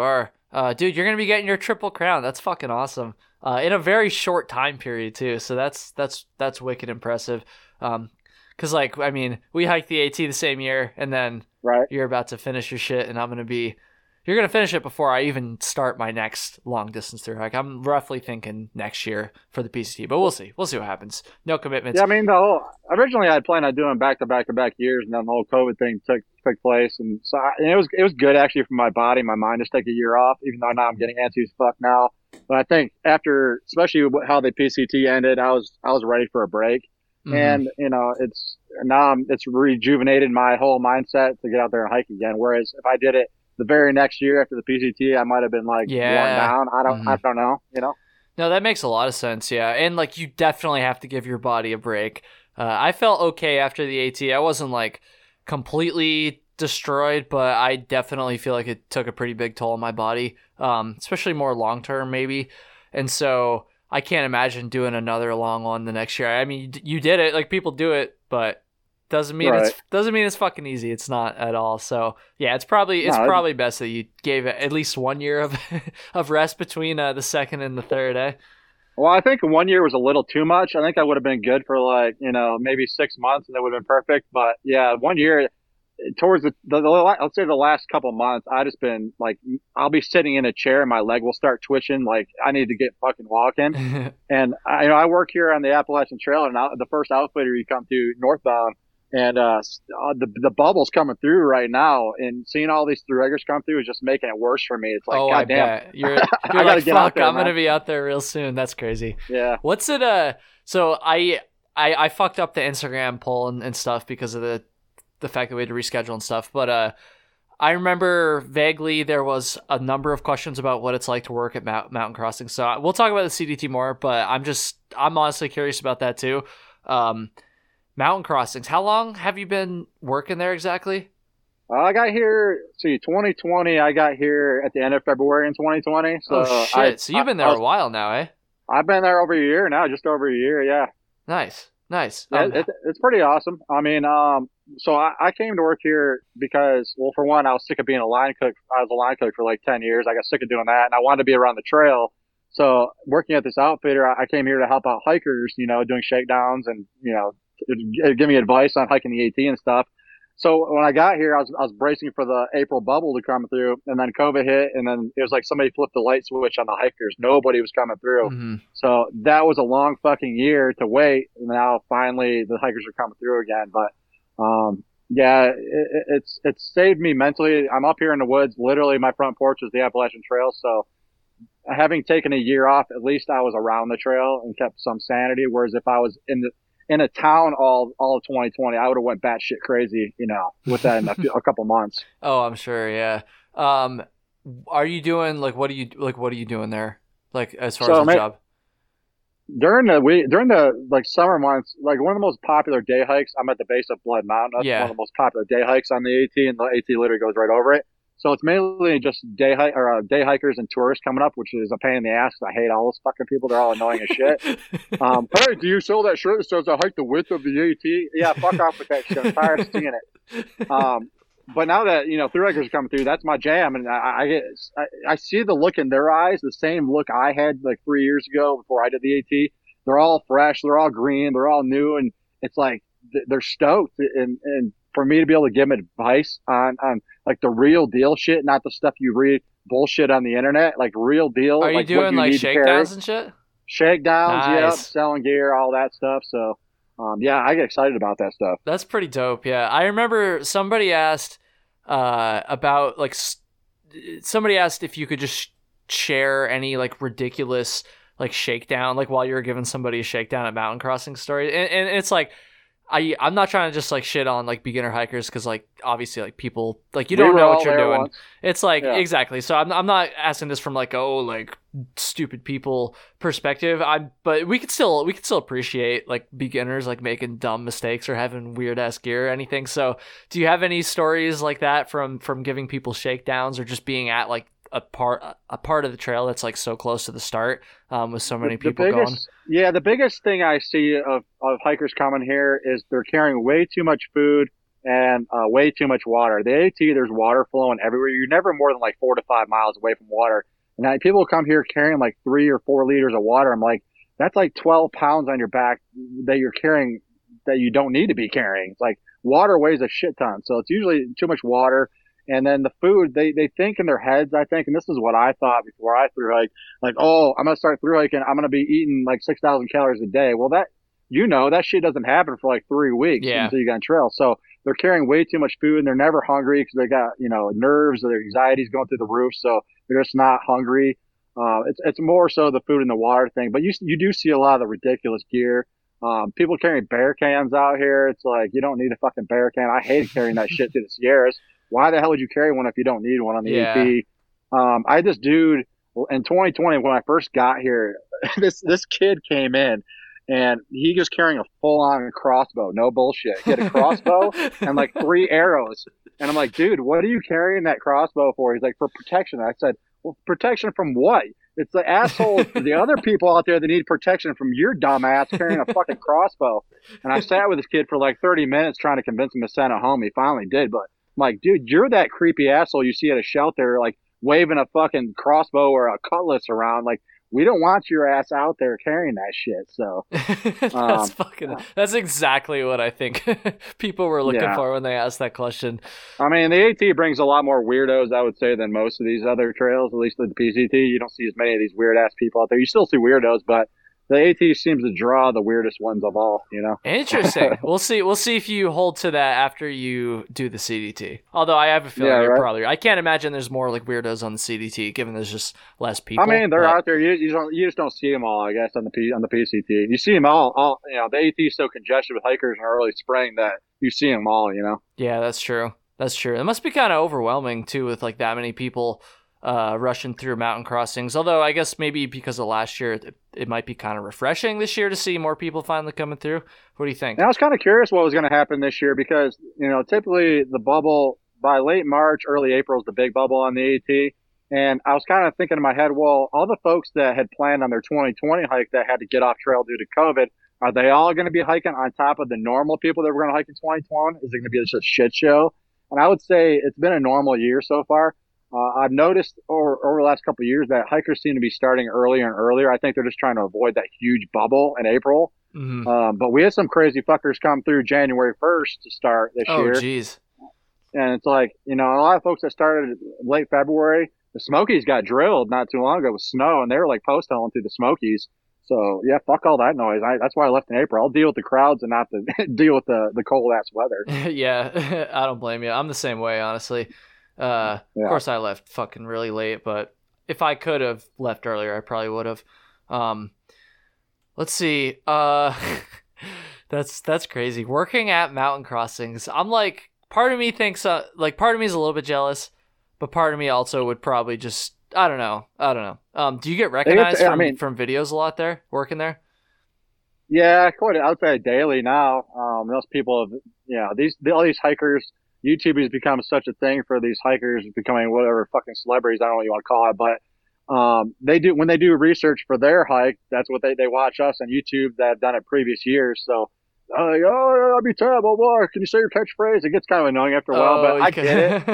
are. Dude, you're going to be getting your triple crown. That's fucking awesome. In a very short time period too. So that's wicked impressive. Because, like, I mean, we hiked the AT the same year, and then you're about to finish your shit, and I'm going to be You're going to finish it before I even start my next long distance through hike. I'm roughly thinking next year for the PCT, but we'll see. We'll see what happens. No commitments. Yeah, I mean, originally I had planned on doing back-to-back years, and then the whole COVID thing took place. And so it was good, actually, for my body and my mind to take a year off, even though now I'm getting antsy as fuck now. But I think after, especially how the PCT ended, I was ready for a break. Mm-hmm. And, you know, it's rejuvenated my whole mindset to get out there and hike again. Whereas if I did it the very next year after the PCT, I might have been like worn down. I don't know, you know? No, that makes a lot of sense. Yeah. And like, you definitely have to give your body a break. I felt okay after the AT. I wasn't like completely destroyed, but I definitely feel like it took a pretty big toll on my body. Especially more long-term maybe. And so I can't imagine doing another long one the next year. I mean, you did it, like people do it, but doesn't mean it's fucking easy. It's not at all. So yeah, it's probably best that you gave it at least 1 year of rest between the second and the third, eh? Well, I think 1 year was a little too much. I think I would have been good for like, you know, maybe 6 months and that would have been perfect. But yeah, 1 year towards the let's say the last couple months, I just been like, I'll be sitting in a chair and my leg will start twitching. Like I need to get fucking walking. And I work here on the Appalachian Trail, and the first outfitter you come to northbound, and the bubble's coming through right now, and seeing all these through eggers come through is just making it worse for me. It's like, goddamn, you're I like, fuck, I'm gonna be out there real soon. That's crazy. Yeah. What's it? So I fucked up the Instagram poll and stuff because of the fact that we had to reschedule and stuff. But I remember vaguely there was a number of questions about what it's like to work at Mountain Crossing. So we'll talk about the CDT more, but I'm honestly curious about that too. Mountain Crossings. How long have you been working there exactly? I got here, 2020. I got here at the end of February in 2020. So shit. So you've been there a while now, eh? I've been there over a year now, just over a year. Yeah. Nice. It's pretty awesome. I mean, so I came to work here because, well, for one, I was sick of being a line cook. I was a line cook for like 10 years. I got sick of doing that, and I wanted to be around the trail. So working at this outfitter, I came here to help out hikers, you know, doing shakedowns and, you know, give me advice on hiking the AT and stuff. So when I got here, I was bracing for the April bubble to come through, and then COVID hit, and then it was like somebody flipped the light switch on the hikers. Nobody was coming through. Mm-hmm. So that was a long fucking year to wait, and now finally the hikers are coming through again. But yeah, it's saved me mentally. I'm up here in the woods. Literally, my front porch is the Appalachian Trail. So having taken a year off, at least I was around the trail and kept some sanity. Whereas if I was in a town all of 2020, I would have went batshit crazy, you know, with that in a couple months. Oh, I'm sure. Yeah. Are you doing like, what are you doing there? Like as far as the job? During the like summer months, like one of the most popular day hikes, I'm at the base of Blood Mountain. That's one of the most popular day hikes on the AT, and the AT literally goes right over it. So it's mainly just day hikers and tourists coming up, which is a pain in the ass. I hate all those fucking people. They're all annoying as shit. Hey, do you sell that shirt that says I hike the width of the AT? Yeah, fuck off with that shit. I'm tired of seeing it. But now that, you know, through hikers are coming through, that's my jam. And I see the look in their eyes, the same look I had like 3 years ago before I did the AT. They're all fresh. They're all green. They're all new. And it's like they're stoked. And for me to be able to give them advice on like the real deal shit, not the stuff you read bullshit on the internet, like real deal. Are you like doing what you like shakedowns and shit? Shakedowns, nice. Yep, selling gear, all that stuff. So, yeah, I get excited about that stuff. That's pretty dope. Yeah, I remember somebody asked about like somebody asked if you could just share any like ridiculous like shakedown, like while you were giving somebody a shakedown at Mountain Crossing story, and it's like. I'm not trying to just like shit on like beginner hikers because like obviously like people like you don't know what you're doing. Once. It's like exactly. So I'm not asking this from like like stupid people perspective. But we could still appreciate like beginners like making dumb mistakes or having weird ass gear or anything. So do you have any stories like that from giving people shakedowns or just being at like a part of the trail that's like so close to the start with so many people going? Yeah, the biggest thing I see of hikers coming here is they're carrying way too much food and way too much water. The AT, there's water flowing everywhere. You're never more than like 4 to 5 miles away from water. And I, people come here carrying like 3 or 4 liters of water. I'm like, that's like 12 pounds on your back that you're carrying that you don't need to be carrying. It's like water weighs a shit ton. So it's usually too much water. And then the food, they think in their heads, I think, and this is what I thought before I thru hiked, like, oh, I'm going to start thru hiking. I'm going to be eating like 6,000 calories a day. Well, that, you know, that shit doesn't happen for like 3 weeks until you get on trail. So they're carrying way too much food and they're never hungry because they got, you know, nerves or their anxiety's going through the roof. So they're just not hungry. It's more so the food and the water thing, but you do see a lot of the ridiculous gear. People carrying bear cans out here. It's like, you don't need a fucking bear can. I hate carrying that shit through the Sierras. Why the hell would you carry one if you don't need one on the EP? I had this dude in 2020 when I first got here. This kid came in and he was carrying a full-on crossbow. No bullshit. He had a crossbow and like 3 arrows. And I'm like, dude, what are you carrying that crossbow for? He's like, for protection. I said, well, protection from what? It's the assholes, the other people out there that need protection from your dumb ass carrying a fucking crossbow. And I sat with this kid for like 30 minutes trying to convince him to send it home. He finally did, but I'm like, dude, you're that creepy asshole you see at a shelter, like waving a fucking crossbow or a cutlass around. Like, we don't want your ass out there carrying that shit. So that's exactly what I think people were looking for when they asked that question. I mean, the AT brings a lot more weirdos, I would say, than most of these other trails, at least with the PCT. You don't see as many of these weird ass people out there. You still see weirdos, but the AT seems to draw the weirdest ones of all, you know? Interesting. We'll see if you hold to that after you do the CDT. Although I have a feeling you're probably... I can't imagine there's more like weirdos on the CDT, given there's just less people. I mean, they're out there. You just don't see them all, I guess, on the PCT. You see them all. You know, the AT is so congested with hikers in early spring that you see them all, you know? Yeah, that's true. That's true. It must be kind of overwhelming, too, with like that many people... rushing through mountain crossings. Although I guess maybe because of last year, it might be kind of refreshing this year to see more people finally coming through. What do you think? And I was kind of curious what was going to happen this year because, you know, typically the bubble by late March, early April is the big bubble on the AT. And I was kind of thinking in my head, well, all the folks that had planned on their 2020 hike that had to get off trail due to COVID, are they all going to be hiking on top of the normal people that were going to hike in 2021? Is it going to be just a shit show? And I would say it's been a normal year so far. I've noticed over the last couple of years that hikers seem to be starting earlier and earlier. I think they're just trying to avoid that huge bubble in April. Mm-hmm. But we had some crazy fuckers come through January 1st to start this year. Oh, geez. And it's like, you know, a lot of folks that started late February, the Smokies got drilled not too long ago with snow, and they were like post-hauling through the Smokies. So, yeah, fuck all that noise. That's why I left in April. I'll deal with the crowds and not to deal with the cold-ass weather. Yeah, I don't blame you. I'm the same way, honestly. Of course I left fucking really late, but if I could have left earlier, I probably would have. Let's see. That's crazy. Working at mountain crossings. I'm like, part of me thinks, part of me is a little bit jealous, but part of me also would probably just, I don't know. Do you get recognized from videos a lot there working there? Yeah, quite outside daily now. Those people have, all these hikers, YouTube has become such a thing for these hikers becoming whatever fucking celebrities. I don't know what you want to call it, but when they do research for their hike, that's what they watch us on YouTube that have done it previous years. So, like, oh, I'd be terrible. Boy, can you say your catchphrase? It gets kind of annoying after a while, but I get it.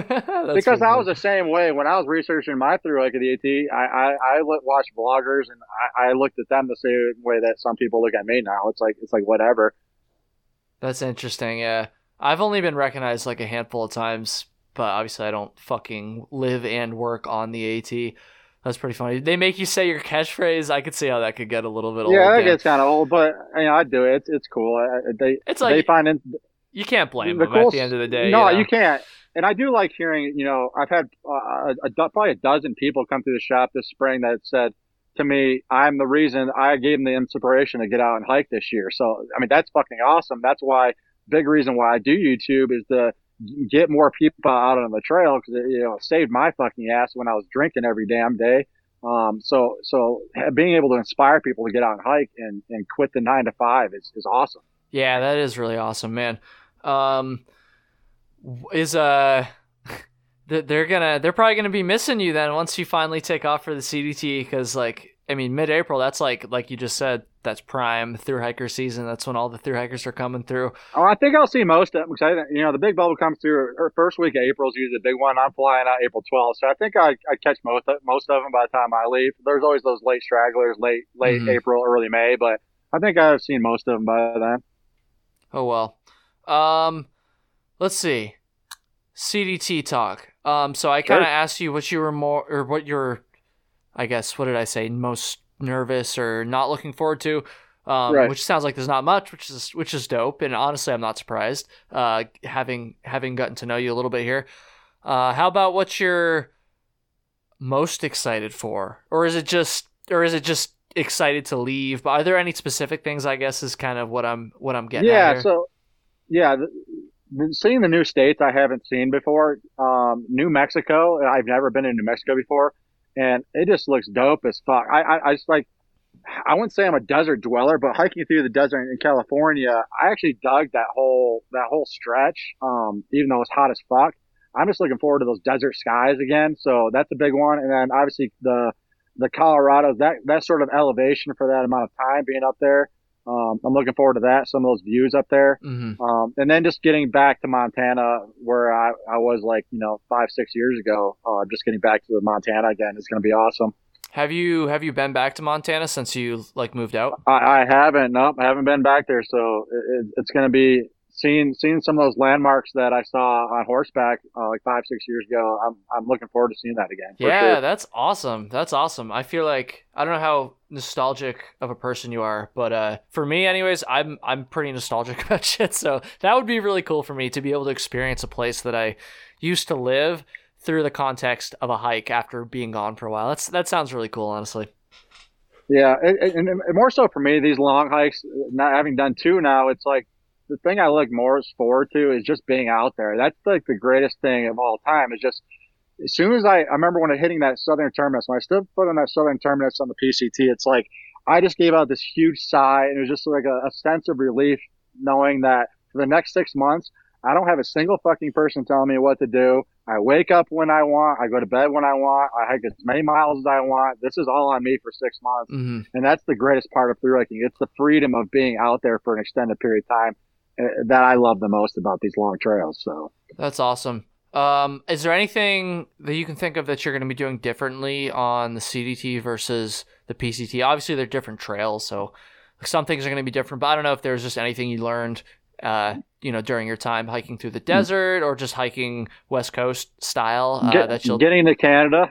Because I was the same way. When I was researching my thru hike at the AT, I watched vloggers and I looked at them the same way that some people look at me now. It's like whatever. That's interesting, yeah. I've only been recognized like a handful of times, but obviously I don't fucking live and work on the AT. That's pretty funny. They make you say your catchphrase. I could see how that could get a little bit old. Yeah, it gets kind of old, but you know, I do it. It's cool. You can't blame them at the end of the day. No, you can't. And I do like hearing, you know, I've had probably a dozen people come through the shop this spring that said to me, I'm the reason I gave them the inspiration to get out and hike this year. So, I mean, that's fucking awesome. That's why. Big reason why I do YouTube is to get more people out on the trail because it, you know, saved my fucking ass when I was drinking every damn day. So being able to inspire people to get out and hike and quit the 9-to-5 is awesome. Yeah, that is really awesome, man. They're probably gonna be missing you then once you finally take off for the CDT because like. I mean, mid-April, that's like you just said, that's prime thru-hiker season. That's when all the thru-hikers are coming through. Oh, I think I'll see most of them because, the big bubble comes through. First week of April is usually the big one. I'm flying out April 12th, so I think I catch most of them by the time I leave. There's always those late stragglers, late mm-hmm. April, early May, but I think I've seen most of them by then. Oh, well. Let's see. CDT talk. So I kind of asked you what you were more, or what you're, I guess, what did I say, most nervous or not looking forward to, which sounds like there's not much, which is dope. And honestly, I'm not surprised, having gotten to know you a little bit here. How about what you're most excited for, or is it just excited to leave? But are there any specific things, I guess, is kind of what I'm getting at here. Seeing the new states I haven't seen before. New Mexico, I've never been in New Mexico before, and it just looks dope as fuck. I just, like, I wouldn't say I'm a desert dweller, but hiking through the desert in California, I actually dug that whole stretch, even though it's hot as fuck. I'm just looking forward to those desert skies again, so that's a big one. And then obviously the Colorado, that sort of elevation for that amount of time being up there. I'm looking forward to that, some of those views up there. Mm-hmm. And then just getting back to Montana, where I was, like, 5-6 years ago. Just getting back to Montana again is going to be awesome. Have you been back to Montana since you, like, moved out? I haven't. Nope, I haven't been back there. So it's going to be seeing some of those landmarks that I saw on horseback, like 5-6 years ago. I'm looking forward to seeing that again. Yeah, sure. That's awesome. That's awesome. I feel like, I don't know how nostalgic of a person you are, but for me anyways, I'm pretty nostalgic about shit. So that would be really cool for me to be able to experience a place that I used to live through the context of a hike after being gone for a while. That sounds really cool, honestly. Yeah, and more so for me, these long hikes, not having done two now, it's like, the thing I look more forward to is just being out there. That's, like, the greatest thing of all time. Is just, as soon as I remember when I hitting that southern terminus, when I stood foot on that southern terminus on the PCT, it's like I just gave out this huge sigh, and it was just like a sense of relief knowing that for the next 6 months, I don't have a single fucking person telling me what to do. I wake up when I want. I go to bed when I want. I hike as many miles as I want. This is all on me for 6 months. Mm-hmm. And that's the greatest part of thru hiking. It's the freedom of being out there for an extended period of time that I love the most about these long trails. So that's awesome. Is there anything that you can think of that you're going to be doing differently on the CDT versus the PCT? Obviously they're different trails, so some things are going to be different, but I don't know if there's just anything you learned, during your time hiking through the desert or just hiking West Coast style, that you'll getting to Canada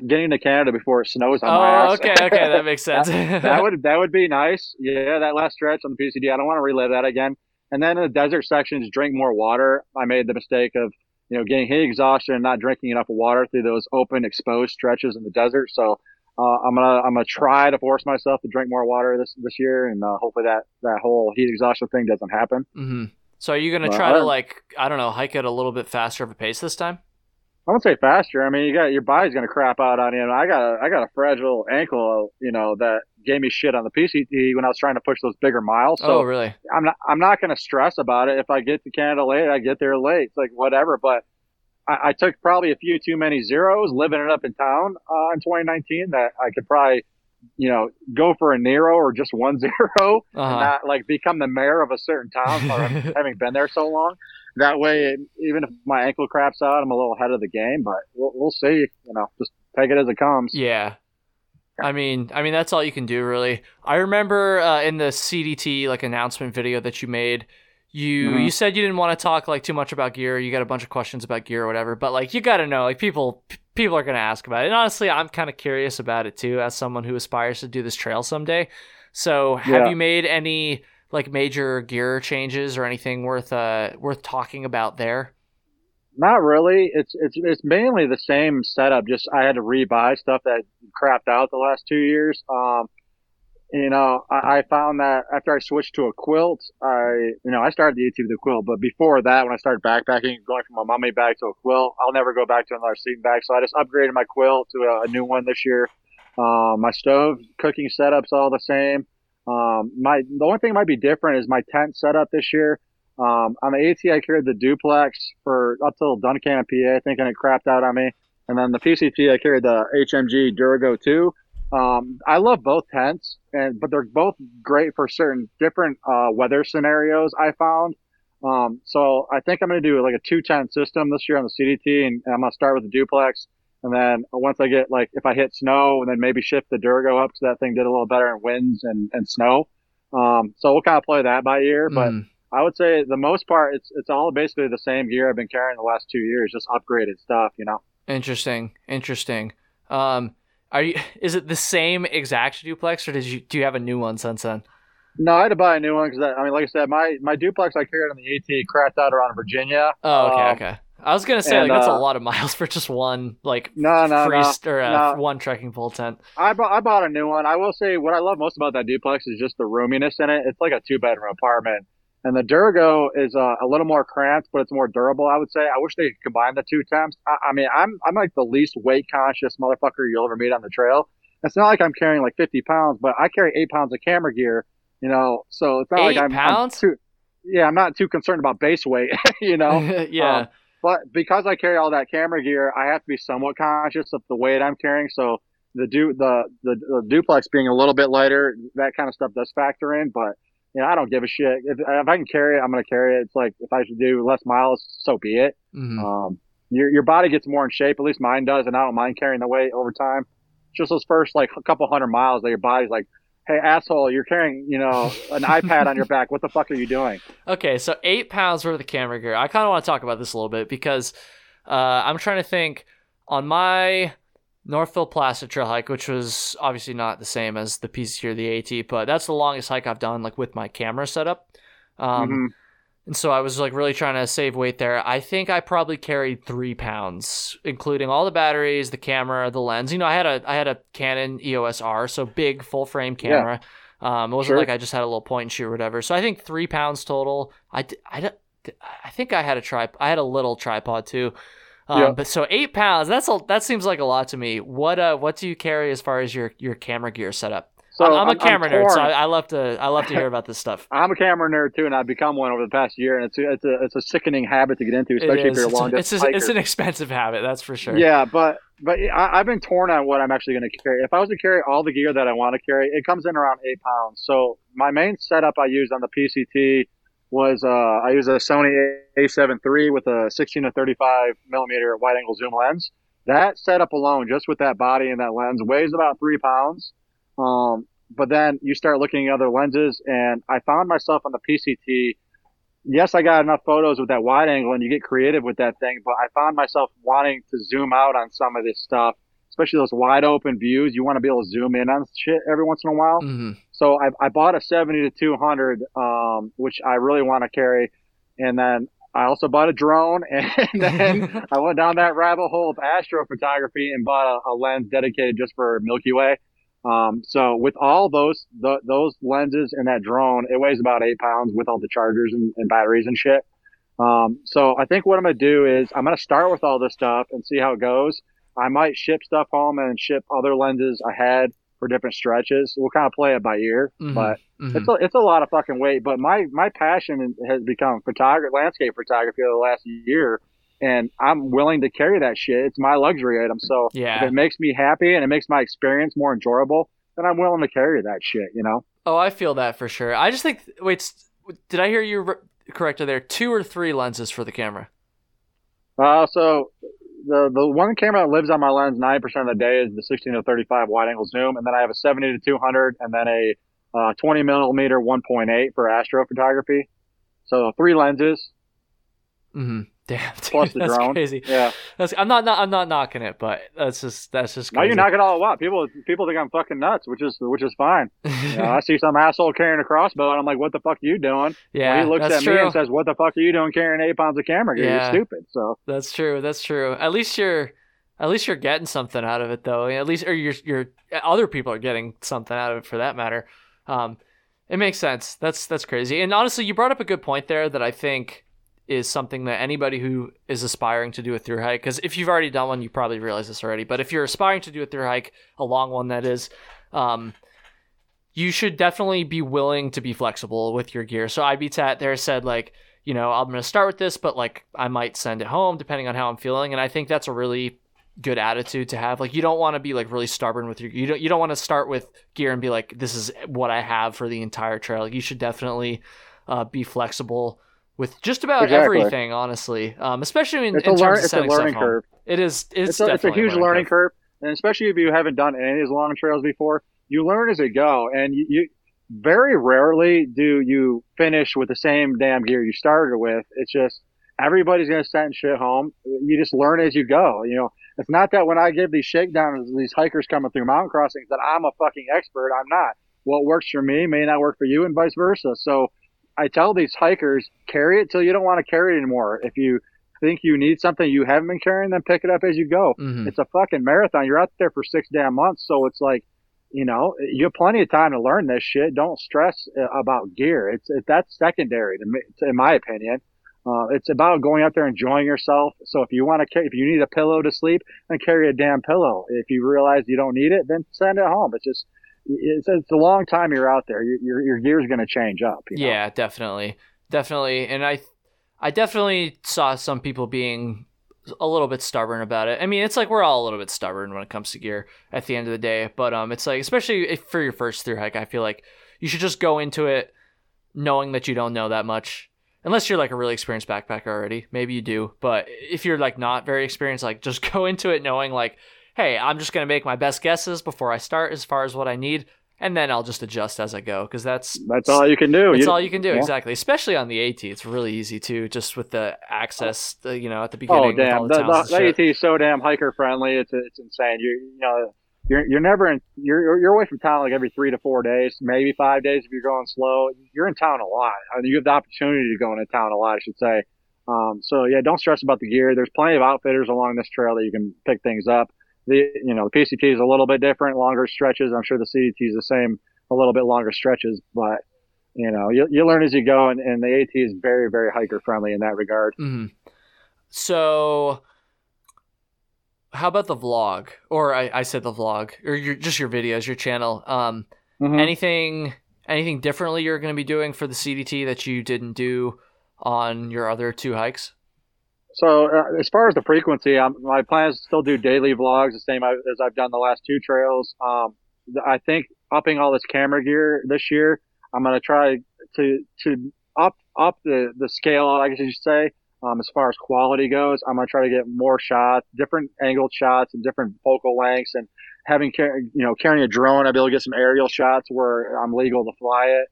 before it snows on my ass. Okay. That makes sense. that would be nice. Yeah. That last stretch on the PCT, I don't want to relive that again. And then in the desert sections, drink more water. I made the mistake of, getting heat exhaustion and not drinking enough water through those open, exposed stretches in the desert. So I'm gonna try to force myself to drink more water this year, and hopefully that whole heat exhaustion thing doesn't happen. Mm-hmm. So are you gonna try to, like, I don't know, hike at a little bit faster of a pace this time? I won't say faster. I mean, your body's gonna crap out on you. And I got a fragile ankle, that gave me shit on the PCT when I was trying to push those bigger miles. So really? I'm not gonna stress about it. If I get to Canada late, I get there late. It's like whatever. But I took probably a few too many zeros living it up in town in 2019 that I could probably, go for a Nero or just 1 0, and not, like, become the mayor of a certain town for having been there so long. That way, even if my ankle craps out, I'm a little ahead of the game, but we'll see. Just take it as it comes. Yeah. I mean, that's all you can do, really. I remember in the CDT, like, announcement video that you made, you said you didn't want to talk, like, too much about gear. You got a bunch of questions about gear or whatever, but, like, you got to know, like, people are going to ask about it. And honestly, I'm kind of curious about it too, as someone who aspires to do this trail someday. So have you made any, like, major gear changes or anything worth talking about there? Not really. It's mainly the same setup. Just I had to rebuy stuff that crapped out the last 2 years. I found that after I switched to a quilt, I started YouTube the quilt, but before that, when I started backpacking, going from a mummy bag to a quilt, I'll never go back to another sleeping bag. So I just upgraded my quilt to a new one this year. My stove cooking setup's all the same. The only thing that might be different is my tent setup this year. On the AT, I carried the Duplex for up till Duncan, PA, I think, and it crapped out on me. And then the PCT, I carried the HMG Durago 2. I love both tents, but they're both great for certain different weather scenarios, I found. So I think I'm going to do, like, a 2-tent system this year on the CDT, and I'm going to start with the Duplex. And then once I get, like, if I hit snow, and then maybe shift the Durago up, so that thing did a little better in winds and snow. So we'll kind of play that by ear. But I would say the most part, it's all basically the same gear I've been carrying the last 2 years, just upgraded stuff. Interesting. Is it the same exact duplex, or do you have a new one since then? No, I had to buy a new one because like I said, my duplex I carried on the AT crashed out around Virginia. Oh, okay. I was gonna say that's a lot of miles for just one one trekking pole tent. I bought a new one. I will say what I love most about that duplex is just the roominess in it. It's like a 2-bedroom apartment, and the Durago is a little more cramped, but it's more durable. I would say. I wish they could combine the two temps. I'm like the least weight conscious motherfucker you'll ever meet on the trail. It's not like I'm carrying like 50 pounds, but I carry 8 pounds of camera gear. So it's not like I'm not too concerned about base weight. Yeah. But because I carry all that camera gear, I have to be somewhat conscious of the weight I'm carrying. So the duplex being a little bit lighter, that kind of stuff does factor in. But I don't give a shit. If I can carry it, I'm going to carry it. It's like if I should do less miles, so be it. Mm-hmm. Your body gets more in shape. At least mine does, and I don't mind carrying the weight over time. Just those first like a couple hundred miles that your body's like, hey, asshole, you're carrying, an iPad on your back. What the fuck are you doing? Okay, so 8 pounds worth of camera gear. I kind of want to talk about this a little bit because I'm trying to think. On my Northville Placid trail hike, which was obviously not the same as the PCT or the AT, but that's the longest hike I've done like with my camera set up. And so I was like really trying to save weight there. I think I probably carried 3 pounds, including all the batteries, the camera, the lens. I had a Canon EOS R, so big full frame camera. Yeah. It wasn't like I just had a little point and shoot or whatever. So I think 3 pounds total. I think I had a tripod. I had a little tripod too. But so 8 pounds. That seems like a lot to me. What do you carry as far as your camera gear setup? So I'm a camera nerd, so I love to hear about this stuff. I'm a camera nerd too, and I've become one over the past year, and it's a sickening habit to get into, especially if you're a long distance hiker. It's an expensive habit, that's for sure. Yeah, but I've been torn on what I'm actually going to carry. If I was to carry all the gear that I want to carry, it comes in around 8 pounds. So my main setup I used on the PCT was I used a Sony A7 III with a 16-35 millimeter wide angle zoom lens. That setup alone, just with that body and that lens, weighs about 3 pounds. But then you start looking at other lenses, and I found myself on the PCT. Yes, I got enough photos with that wide angle, and you get creative with that thing, but I found myself wanting to zoom out on some of this stuff, especially those wide open views. You want to be able to zoom in on shit every once in a while. Mm-hmm. So I bought a 70-200, which I really want to carry. And then I also bought a drone, and then I went down that rabbit hole of astrophotography and bought a lens dedicated just for Milky Way. So with all those lenses and that drone, it weighs about 8 pounds with all the chargers and batteries and shit. So I think what I'm going to do is I'm going to start with all this stuff and see how it goes. I might ship stuff home and ship other lenses ahead for different stretches. We'll kind of play it by ear, but it's a lot of fucking weight. But my passion has become landscape photography over the last year. And I'm willing to carry that shit. It's my luxury item. So if it makes me happy and it makes my experience more enjoyable, then I'm willing to carry that shit, Oh, I feel that for sure. I just think, wait, did I hear you correctly there? 2 or 3 lenses for the camera? So the one camera that lives on my lens 90% of the day is the 16-35 wide angle zoom. And then I have a 70-200 and then a 20 millimeter 1.8 for astrophotography. So 3 lenses. Mm-hmm. Damn, dude, plus the drone. Crazy. Yeah, I'm not knocking it, but that's just crazy. No, you knock it all up. People think I'm fucking nuts, which is fine. I see some asshole carrying a crossbow, and I'm like, "What the fuck are you doing?" Yeah, and he looks at me and says, "What the fuck are you doing carrying 8 pounds of camera gear? Yeah. You're stupid." So that's true. At least you're getting something out of it, though. At least, or your other people are getting something out of it, for that matter. It makes sense. That's crazy. And honestly, you brought up a good point there that I think is something that anybody who is aspiring to do a thru hike, because if you've already done one, you probably realize this already, but if you're aspiring to do a thru hike, a long one that is, you should definitely be willing to be flexible with your gear. So IBTAT there said like, I'm going to start with this, but like I might send it home depending on how I'm feeling. And I think that's a really good attitude to have. Like, you don't want to be like really stubborn with your, you don't want to start with gear and be like, this is what I have for the entire trail. Like, you should definitely be flexible with just about everything, honestly, especially in terms of sending stuff home. It is. It's a huge learning curve, and especially if you haven't done any of these long trails before, you learn as you go. And you very rarely do you finish with the same damn gear you started with. It's just everybody's going to send shit home. You just learn as you go. It's not that when I give these shakedowns, these hikers coming through mountain crossings, that I'm a fucking expert. I'm not. What works for me may not work for you and vice versa. So I tell these hikers, carry it till you don't want to carry it anymore. If you think you need something you haven't been carrying, then pick it up as you go. Mm-hmm. It's a fucking marathon. You're out there for 6 damn months. So it's like, you know, you have plenty of time to learn this shit. Don't stress about gear. That's secondary to me, in my opinion. It's about going out there, enjoying yourself. So if you need a pillow to sleep, then carry a damn pillow. If you realize you don't need it, then send it home. It's a long time you're out there. Your gear's going to change up. Yeah, definitely. And I definitely saw some people being a little bit stubborn about it. I mean, it's like we're all a little bit stubborn when it comes to gear at the end of the day. But it's like, especially if for your first through hike, I feel like you should just go into it knowing that you don't know that much. Unless you're like a really experienced backpacker already, maybe you do. But if you're like not very experienced, like just go into it knowing like, hey, I'm just going to make my best guesses before I start as far as what I need. And then I'll just adjust as I go. Cause that's all you can do. It's all you can do. Yeah. Exactly. Especially on the AT. It's really easy too, just with the access, at the beginning. Oh damn. The AT is so damn hiker friendly. It's insane. You're away from town like every 3 to 4 days, maybe 5 days if you're going slow. You're in town a lot. I mean, you have the opportunity to go into town a lot, I should say. So don't stress about the gear. There's plenty of outfitters along this trail that you can pick things up. The PCT is a little bit different, longer stretches. I'm sure the CDT is the same, a little bit longer stretches, but you learn as you go. And the AT is very, very hiker friendly in that regard. Mm-hmm. So. How about the vlog? Or I said the vlog, or your videos, your channel. Mm-hmm. Anything differently you're going to be doing for the CDT that you didn't do on your other 2 hikes? So as far as the frequency, my plan is to still do daily vlogs, the same as I've done the last 2 trails. I think upping all this camera gear this year, I'm going to try to up the scale, I guess you should say. As far as quality goes, I'm going to try to get more shots, different angled shots and different focal lengths, and carrying a drone, I'll be able to get some aerial shots where I'm legal to fly it.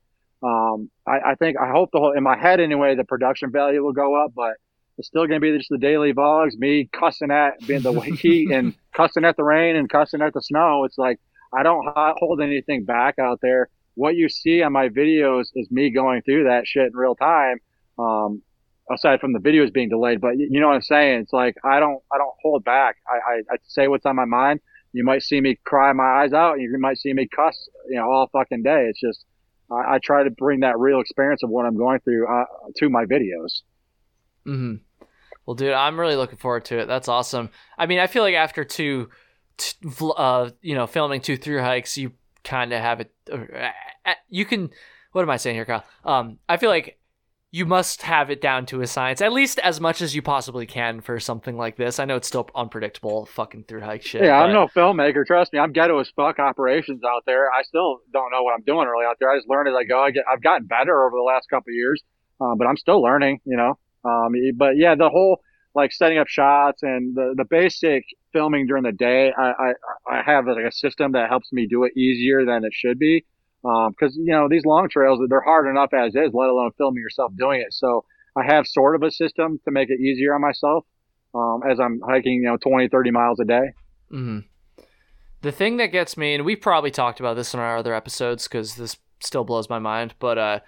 I hope in my head anyway, the production value will go up, but it's still going to be just the daily vlogs, me cussing at being the heat and cussing at the rain and cussing at the snow. It's like, I don't hold anything back out there. What you see on my videos is me going through that shit in real time. Aside from the videos being delayed, but you know what I'm saying? It's like, I don't hold back. I say what's on my mind. You might see me cry my eyes out. You might see me cuss, all fucking day. It's just, I try to bring that real experience of what I'm going through to my videos. Mm-hmm. Well, dude, I'm really looking forward to it. That's awesome. I mean, I feel like after filming 2 through hikes, you kind of have it. You can, what am I saying here, Kyle? I feel like, you must have it down to a science, at least as much as you possibly can for something like this. I know it's still unpredictable, fucking through hike shit. Yeah, I'm no filmmaker. Trust me, I'm ghetto as fuck operations out there. I still don't know what I'm doing really out there. I just learn as I go. I've gotten better over the last couple of years, but I'm still learning, But yeah, the whole like setting up shots and the basic filming during the day, I have like a system that helps me do it easier than it should be. Because, these long trails, they're hard enough as is, let alone filming yourself doing it. So I have sort of a system to make it easier on myself as I'm hiking, 20, 30 miles a day. Mm-hmm. The thing that gets me, and we probably talked about this in our other episodes because this still blows my mind, but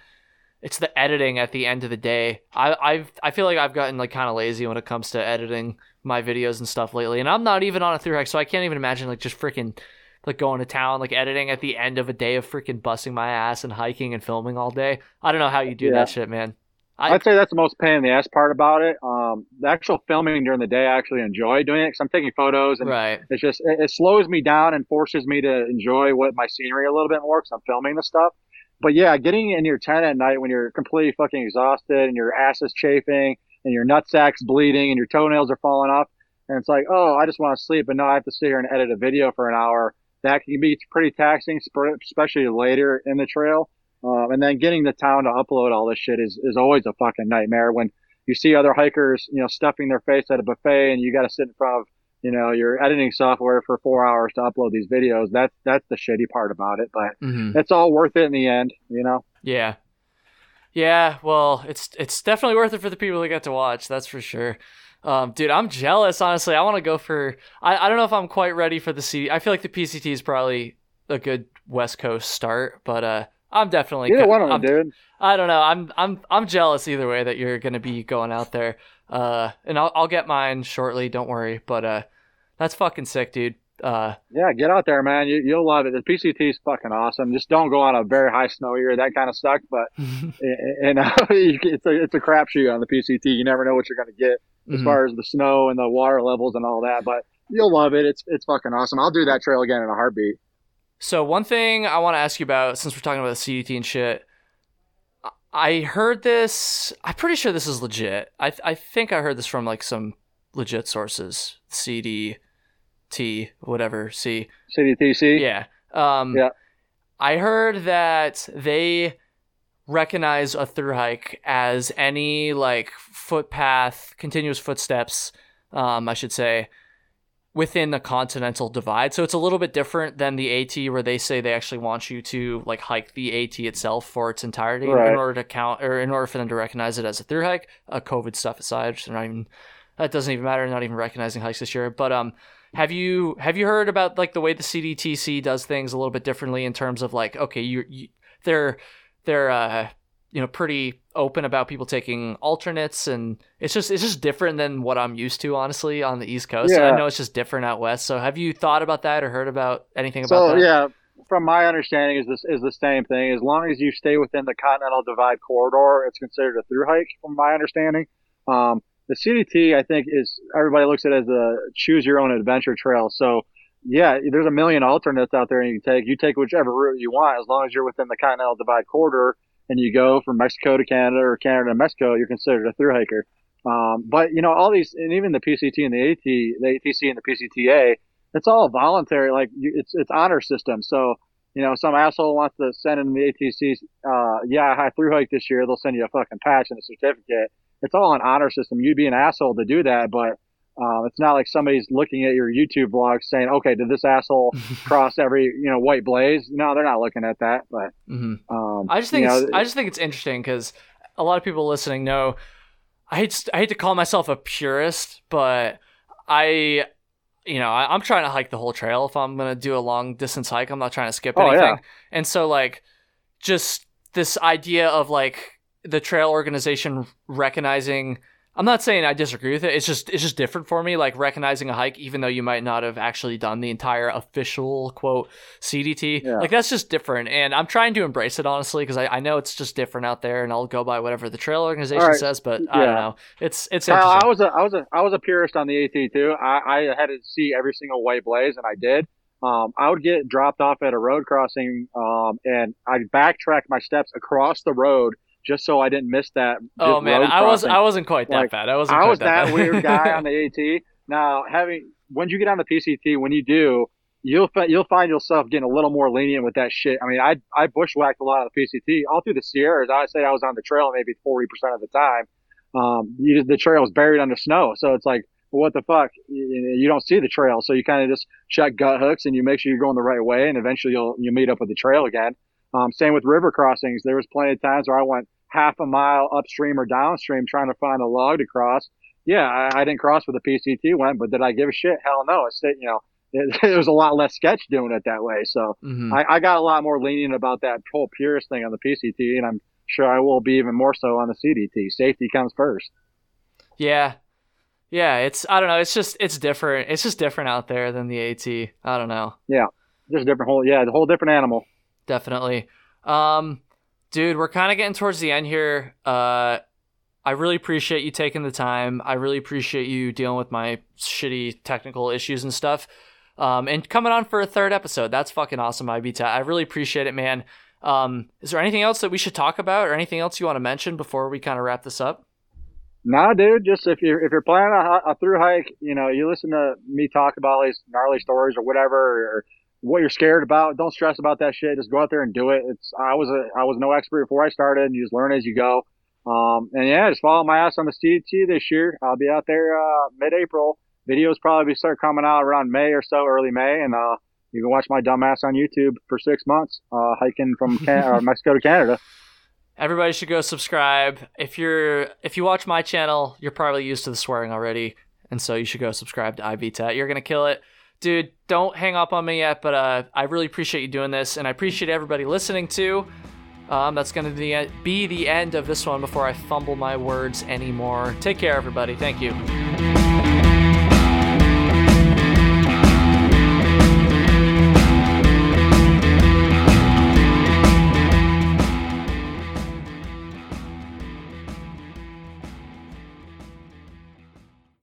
it's the editing at the end of the day. I feel like I've gotten like kind of lazy when it comes to editing my videos and stuff lately. And I'm not even on a through hike, so I can't even imagine like just freaking – like going to town, like editing at the end of a day of freaking busting my ass and hiking and filming all day. I don't know how you do that shit, man. I'd say that's the most pain in the ass part about it. The actual filming during the day, I actually enjoy doing it because I'm taking photos and It's just, it slows me down and forces me to enjoy my scenery a little bit more because I'm filming the stuff. But yeah, getting in your tent at night when you're completely fucking exhausted and your ass is chafing and your nutsack's bleeding and your toenails are falling off. And it's like, oh, I just want to sleep, but no, I have to sit here and edit a video for an hour. That can be pretty taxing, especially later in the trail. And then getting to town to upload all this shit is always a fucking nightmare. When you see other hikers, stuffing their face at a buffet and you got to sit in front of, your editing software for 4 hours to upload these videos. That's the shitty part about it, but It's all worth it in the end, Yeah. Yeah. Well, it's definitely worth it for the people that get to watch. That's for sure. Dude, I'm jealous, honestly. I want to go for... I don't know if I'm quite ready for the CD. I feel like the PCT is probably a good West Coast start, but I'm definitely... You're one of them, dude. I don't know. I'm jealous either way that you're going to be going out there. And I'll get mine shortly, don't worry. But that's fucking sick, dude. Yeah, get out there, man. You'll love it. The PCT is fucking awesome. Just don't go on a very high snow year. That kind of sucked, but it's a crapshoot on the PCT. You never know what you're going to get as far as the snow and the water levels and all that, but you'll love it. It's fucking awesome. I'll do that trail again in a heartbeat. So one thing I want to ask you about, since we're talking about the CDT and shit, I heard this. I'm pretty sure this is legit. I think I heard this from like some legit sources. CDTC. Yeah. Yeah. I heard that they recognize a thru hike as any like footpath, continuous footsteps, I should say, within the Continental Divide. So it's a little bit different than the AT, where they say they actually want you to like hike the AT itself for its entirety in order to count, or in order for them to recognize it as a thru hike. COVID stuff aside, which that doesn't even matter. They're not even recognizing hikes this year, but have you heard about like the way the CDTC does things a little bit differently in terms of like, okay, they're pretty open about people taking alternates, and it's just different than what I'm used to, honestly, on the East Coast. Yeah. I know it's just different out West. So have you thought about that or heard about anything about that? Yeah. From my understanding, is the same thing. As long as you stay within the Continental Divide corridor, it's considered a thru hike, from my understanding. The CDT, I think, is everybody looks at it as a choose your own adventure trail. So, yeah, there's a million alternates out there, and you can take. You take whichever route you want, as long as you're within the Continental Divide corridor, and you go from Mexico to Canada or Canada to Mexico, you're considered a thru hiker. But you know, all these, and even the PCT and the AT, the ATC and the PCTA, it's all voluntary. Like it's honor system. So you know, some asshole wants to send in the ATC. I thru hike this year. They'll send you a fucking patch and a certificate. It's all an honor system. You'd be an asshole to do that, but it's not like somebody's looking at your YouTube vlog saying, okay, did this asshole cross every, white blaze? No, they're not looking at that. But I just think it's interesting because a lot of people listening know I hate to call myself a purist, but I'm trying to hike the whole trail. If I'm going to do a long distance hike, I'm not trying to skip anything. Yeah. And so like just this idea of like, the trail organization recognizing, I'm not saying I disagree with it. It's just different for me, like recognizing a hike, even though you might not have actually done the entire official quote CDT. Yeah. Like that's just different. And I'm trying to embrace it, honestly, because I know it's just different out there, and I'll go by whatever the trail organization says, but I don't know. It's interesting. I was a purist on the AT too. I had to see every single white blaze, and I did. I would get dropped off at a road crossing, and I backtracked my steps across the road just so I didn't miss that. Oh man, I wasn't quite that bad. I was that weird guy on the AT. Now, when you get on the PCT, when you do, you'll find yourself getting a little more lenient with that shit. I mean, I bushwhacked a lot of the PCT all through the Sierras. I say I was on the trail maybe 40% of the time. The trail was buried under snow, so it's like, what the fuck? You don't see the trail, so you kind of just check gut hooks and you make sure you're going the right way, and eventually you'll meet up with the trail again. Same with river crossings. There was plenty of times where I went half a mile upstream or downstream trying to find a log to cross. Yeah, I didn't cross where the PCT went, but did I give a shit? Hell no. It was a lot less sketch doing it that way. So I got a lot more lenient about that whole purist thing on the PCT, and I'm sure I will be even more so on the CDT. Safety comes first. Yeah. Yeah, it's different. It's just different out there than the AT. I don't know. Yeah. Just a different whole different animal. Definitely. Dude, we're kind of getting towards the end here. I really appreciate you taking the time. I really appreciate you dealing with my shitty technical issues and stuff. And coming on for a third episode. That's fucking awesome, IBTAT. I really appreciate it, man. Is there anything else that we should talk about or anything else you want to mention before we kind of wrap this up? No, dude. Just if you're planning a thru hike, you listen to me talk about all these gnarly stories or whatever, or what you're scared about, don't stress about that shit. Just go out there and do it. I was no expert before I started, and you just learn as you go. Just follow my ass on the CDT this year. I'll be out there mid-April. Videos probably start coming out around May or so, early May, and you can watch my dumb ass on YouTube for 6 months hiking from Mexico to Canada. Everybody should go subscribe. If you watch my channel, you're probably used to the swearing already, and so you should go subscribe to IBTAT. You're gonna kill it. Dude, don't hang up on me yet, but I really appreciate you doing this, and I appreciate everybody listening too. That's going to be the end of this one before I fumble my words anymore. Take care, everybody. Thank you.